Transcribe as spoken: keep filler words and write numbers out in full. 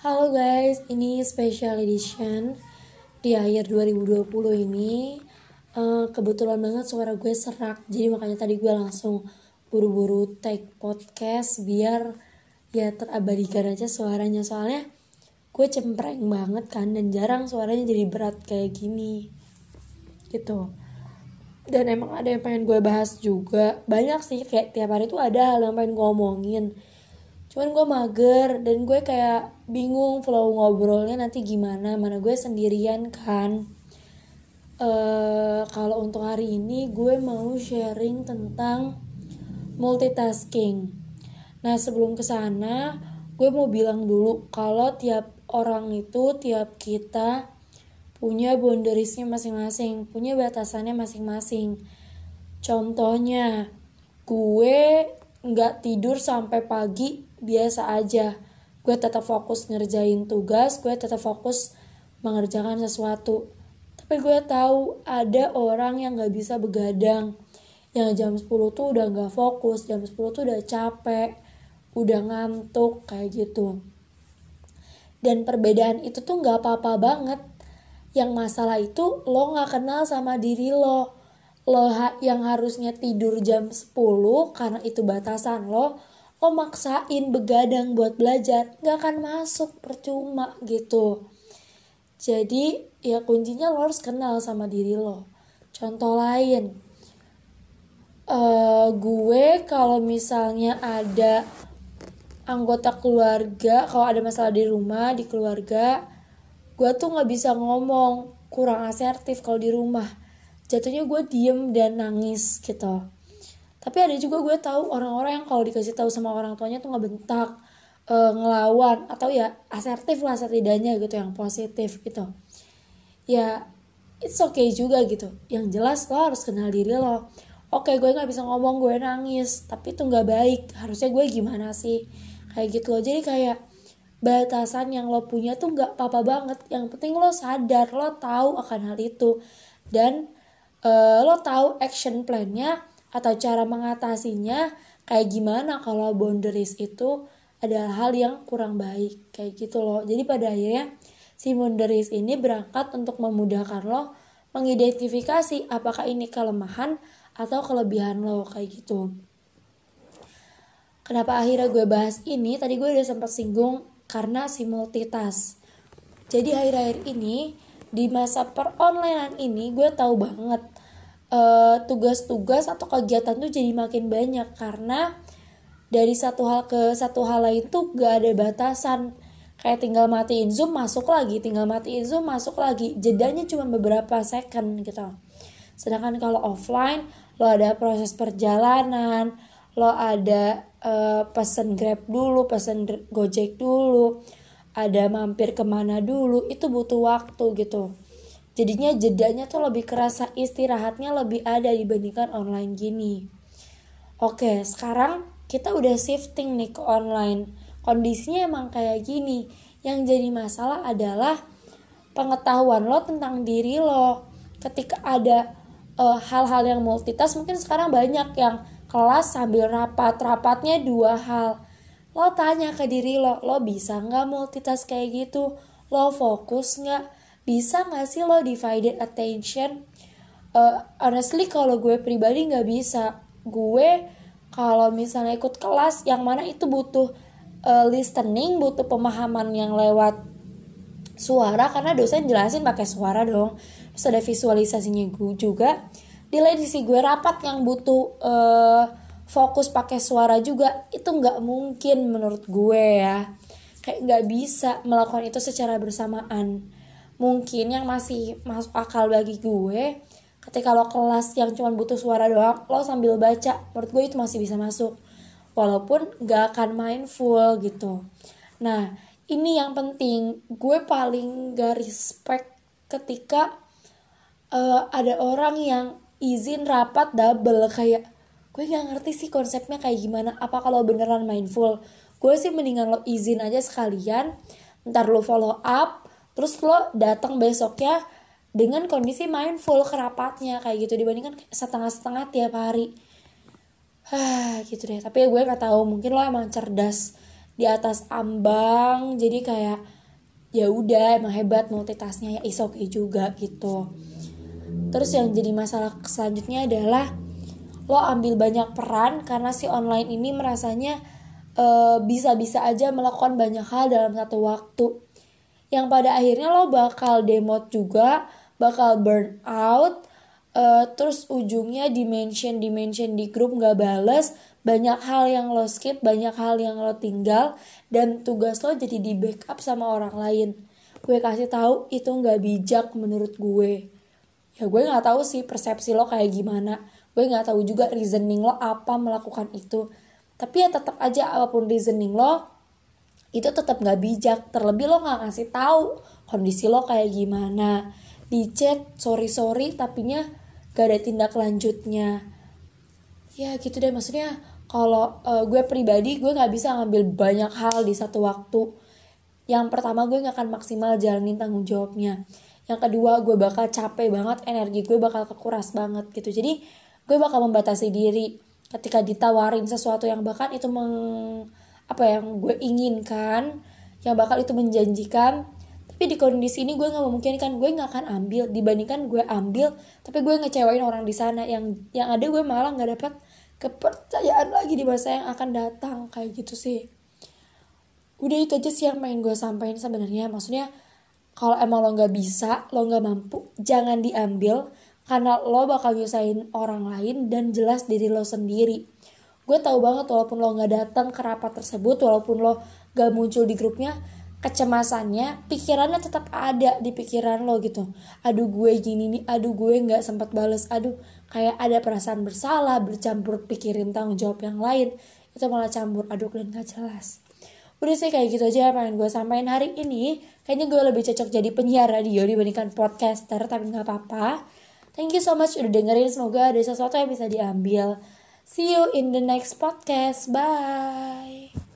Halo guys, ini special edition di akhir dua ribu dua puluh ini. uh, Kebetulan banget suara gue serak, jadi makanya tadi gue langsung buru-buru take podcast biar ya terabadikan aja suaranya. Soalnya gue cempreng banget kan, dan jarang suaranya jadi berat kayak gini gitu. Dan emang ada yang pengen gue bahas juga. Banyak sih, kayak tiap hari tuh ada hal yang pengen gue omongin, cuman gue mager dan gue kayak bingung flow ngobrolnya nanti gimana, mana gue sendirian kan. Uh, kalau untuk hari ini gue mau sharing tentang multitasking. Nah sebelum kesana gue mau bilang dulu kalau tiap orang itu, tiap kita punya boundariesnya masing-masing, punya batasannya masing-masing. Contohnya gue nggak tidur sampai pagi, biasa aja. Gue tetap fokus ngerjain tugas, gue tetap fokus mengerjakan sesuatu. Tapi gue tahu ada orang yang nggak bisa begadang, yang jam sepuluh tuh udah nggak fokus, jam sepuluh tuh udah capek, udah ngantuk kayak gitu. Dan perbedaan itu tuh nggak apa-apa banget. Yang masalah itu lo nggak kenal sama diri lo. Lo yang harusnya tidur jam sepuluh karena itu batasan lo, lo maksain begadang buat belajar, gak akan masuk, percuma gitu. Jadi ya kuncinya lo harus kenal sama diri lo. Contoh lain, uh, gue kalau misalnya ada anggota keluarga, kalau ada masalah di rumah, di keluarga, gue tuh gak bisa ngomong, kurang asertif kalau di rumah. Jatuhnya gue diem dan nangis gitu. Tapi ada juga gue tahu orang-orang yang kalau dikasih tahu sama orang tuanya tuh ngebentak, e, ngelawan, atau ya asertif lah setidaknya gitu, yang positif gitu. Ya it's okay juga gitu. Yang jelas lo harus kenal diri lo. Oke, gue gak bisa ngomong, gue nangis, tapi itu gak baik, harusnya gue gimana sih, kayak gitu loh. Jadi kayak batasan yang lo punya tuh gak apa-apa banget. Yang penting lo sadar, lo tahu akan hal itu, dan Uh, lo tahu action plan-nya atau cara mengatasinya kayak gimana kalau boundaries itu adalah hal yang kurang baik kayak gitu loh. Jadi pada akhirnya si boundaries ini berangkat untuk memudahkan lo mengidentifikasi apakah ini kelemahan atau kelebihan lo kayak gitu. Kenapa akhirnya gue bahas ini? Tadi gue udah sempat singgung karena si multitask. Jadi akhir-akhir ini di masa peronlinean ini gue tahu banget uh, tugas-tugas atau kegiatan tuh jadi makin banyak, karena dari satu hal ke satu hal lain tuh gak ada batasan. Kayak tinggal matiin Zoom masuk lagi, tinggal matiin Zoom masuk lagi, jedanya cuma beberapa second gitu. Sedangkan kalau offline lo ada proses perjalanan, lo ada uh, pesen Grab dulu, pesen Gojek dulu, ada mampir kemana dulu, itu butuh waktu gitu. Jadinya jedanya tuh lebih kerasa, istirahatnya lebih ada dibandingkan online gini. Oke, sekarang kita udah shifting nih ke online. Kondisinya emang kayak gini. Yang jadi masalah adalah pengetahuan lo tentang diri lo. Ketika ada e, hal-hal yang multitask, mungkin sekarang banyak yang kelas sambil rapat. Rapatnya dua hal. Lo tanya ke diri lo, lo bisa gak multitask kayak gitu? Lo fokus gak? Bisa gak sih lo divided attention? Uh, honestly kalau gue pribadi gak bisa. Gue kalau misalnya ikut kelas yang mana itu butuh uh, listening, butuh pemahaman yang lewat suara, karena dosen jelasin pakai suara dong. Terus ada visualisasinya gue juga. Di lain sisi gue rapat yang butuh uh, fokus pakai suara juga, itu nggak mungkin menurut gue ya. Kayak nggak bisa melakukan itu secara bersamaan. Mungkin yang masih masuk akal bagi gue, ketika lo kelas yang cuma butuh suara doang, lo sambil baca, menurut gue itu masih bisa masuk. Walaupun nggak akan mindful gitu. Nah, ini yang penting. Gue paling nggak respect ketika uh, ada orang yang izin rapat double. Kayak gue gak ngerti sih konsepnya kayak gimana. Apa kalau beneran mindful? Gue sih mendingan lo izin aja sekalian, ntar lo follow up, terus lo datang besoknya dengan kondisi mindful kerapatnya kayak gitu, dibandingkan setengah-setengah tiap hari. Hah gitu deh. Tapi gue gak tahu, mungkin lo emang cerdas di atas ambang. Jadi kayak ya udah emang hebat multitasknya, ya is okay juga gitu. Terus yang jadi masalah selanjutnya adalah lo ambil banyak peran karena si online ini merasanya e, bisa-bisa aja melakukan banyak hal dalam satu waktu. Yang pada akhirnya lo bakal demote juga, bakal burn out, e, terus ujungnya dimension-dimension di grup gak bales, banyak hal yang lo skip, banyak hal yang lo tinggal, dan tugas lo jadi di backup sama orang lain. Gue kasih tahu itu gak bijak menurut gue. Ya gue gak tahu sih persepsi lo kayak gimana. Gue gak tahu juga reasoning lo apa melakukan itu. Tapi ya tetap aja apapun reasoning lo, itu tetap gak bijak. Terlebih lo gak ngasih tahu kondisi lo kayak gimana. Di chat sorry-sorry tapinya gak ada tindak lanjutnya. Ya gitu deh, maksudnya kalau uh, gue pribadi gue gak bisa ngambil banyak hal di satu waktu. Yang pertama gue gak akan maksimal jalanin tanggung jawabnya. Yang kedua gue bakal capek banget, energi gue bakal kekuras banget gitu. Jadi gue bakal membatasi diri ketika ditawarin sesuatu yang bahkan itu meng, apa yang gue inginkan, yang bakal itu menjanjikan. Tapi di kondisi ini gue nggak memungkinkan, gue nggak akan ambil. Dibandingkan gue ambil, tapi gue ngecewain orang di sana. Yang yang ada gue malah nggak dapat kepercayaan lagi di masa yang akan datang kayak gitu sih. Udah itu aja sih yang pengen gue sampaikan sebenarnya. Maksudnya kalau emang lo gak bisa, lo gak mampu, jangan diambil. Karena lo bakal nyusahin orang lain dan jelas diri lo sendiri. Gue tahu banget walaupun lo gak datang ke rapat tersebut, walaupun lo gak muncul di grupnya, kecemasannya, pikirannya tetap ada di pikiran lo gitu. Aduh gue gini nih, aduh gue gak sempat bales, aduh kayak ada perasaan bersalah, bercampur pikirin tanggung jawab yang lain. Itu malah campur aduk dan gak jelas. Udah sih kayak gitu aja pengen gue sampaikan hari ini. Kayaknya gue lebih cocok jadi penyiar radio dibandingkan podcaster, tapi gak apa-apa. Thank you so much udah dengerin, semoga ada sesuatu yang bisa diambil. See you in the next podcast, bye.